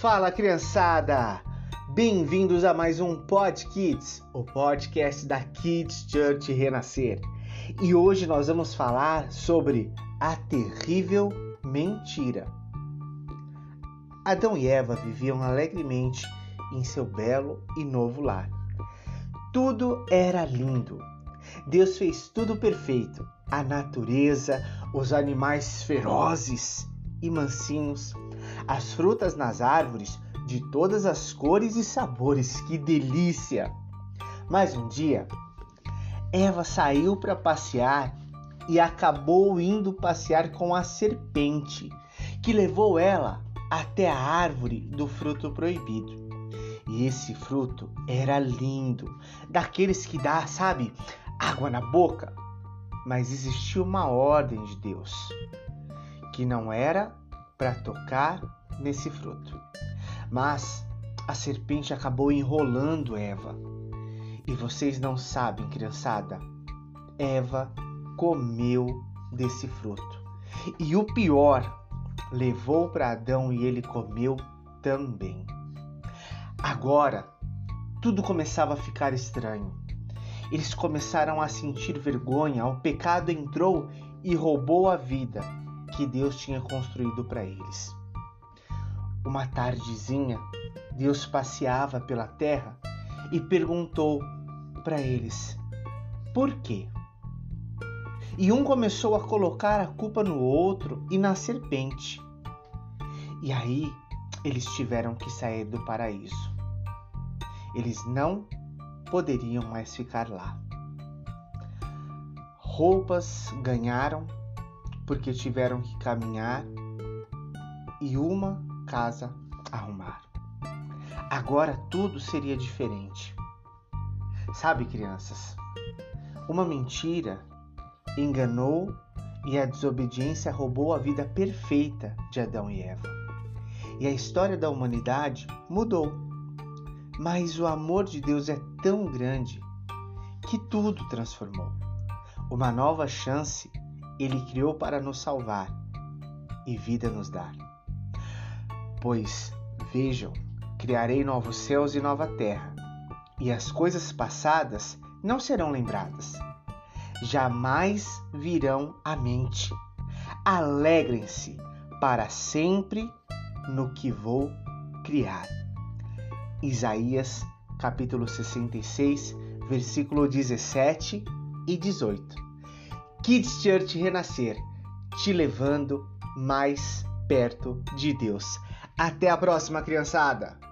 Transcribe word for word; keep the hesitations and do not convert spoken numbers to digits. Fala, criançada! Bem-vindos a mais um Pod Kids, o podcast da Kids Church Renascer. E hoje nós vamos falar sobre a terrível mentira. Adão e Eva viviam alegremente em seu belo e novo lar. Tudo era lindo. Deus fez tudo perfeito. A natureza, os animais ferozes e mansinhos, as frutas nas árvores de todas as cores e sabores. Que delícia! Mas um dia, Eva saiu para passear e acabou indo passear com a serpente, que levou ela até a árvore do fruto proibido. E esse fruto era lindo, daqueles que dá, sabe, água na boca. Mas existia uma ordem de Deus, que não era para tocar nesse fruto. Mas a serpente acabou enrolando Eva. E vocês não sabem, criançada, Eva comeu desse fruto. E o pior, levou para Adão e ele comeu também. Agora, tudo começava a ficar estranho. Eles começaram a sentir vergonha. O pecado entrou e roubou a vida que Deus tinha construído para eles. Uma tardezinha, Deus passeava pela terra e perguntou para eles: por quê? E um começou a colocar a culpa no outro e na serpente. E aí, eles tiveram que sair do paraíso. Eles não poderiam mais ficar lá. Roupas ganharam porque tiveram que caminhar e uma casa arrumar. Agora tudo seria diferente. Sabe, crianças, uma mentira enganou e a desobediência roubou a vida perfeita de Adão e Eva. E a história da humanidade mudou. Mas o amor de Deus é tão grande que tudo transformou. Uma nova chance Ele criou para nos salvar e vida nos dar. Pois, vejam, criarei novos céus e nova terra, e as coisas passadas não serão lembradas. Jamais virão à mente. Alegrem-se para sempre no que vou criar. Isaías, capítulo sessenta e seis, versículo dezessete e dezoito. Kids Church Renascer, te levando mais perto de Deus. Até a próxima, criançada!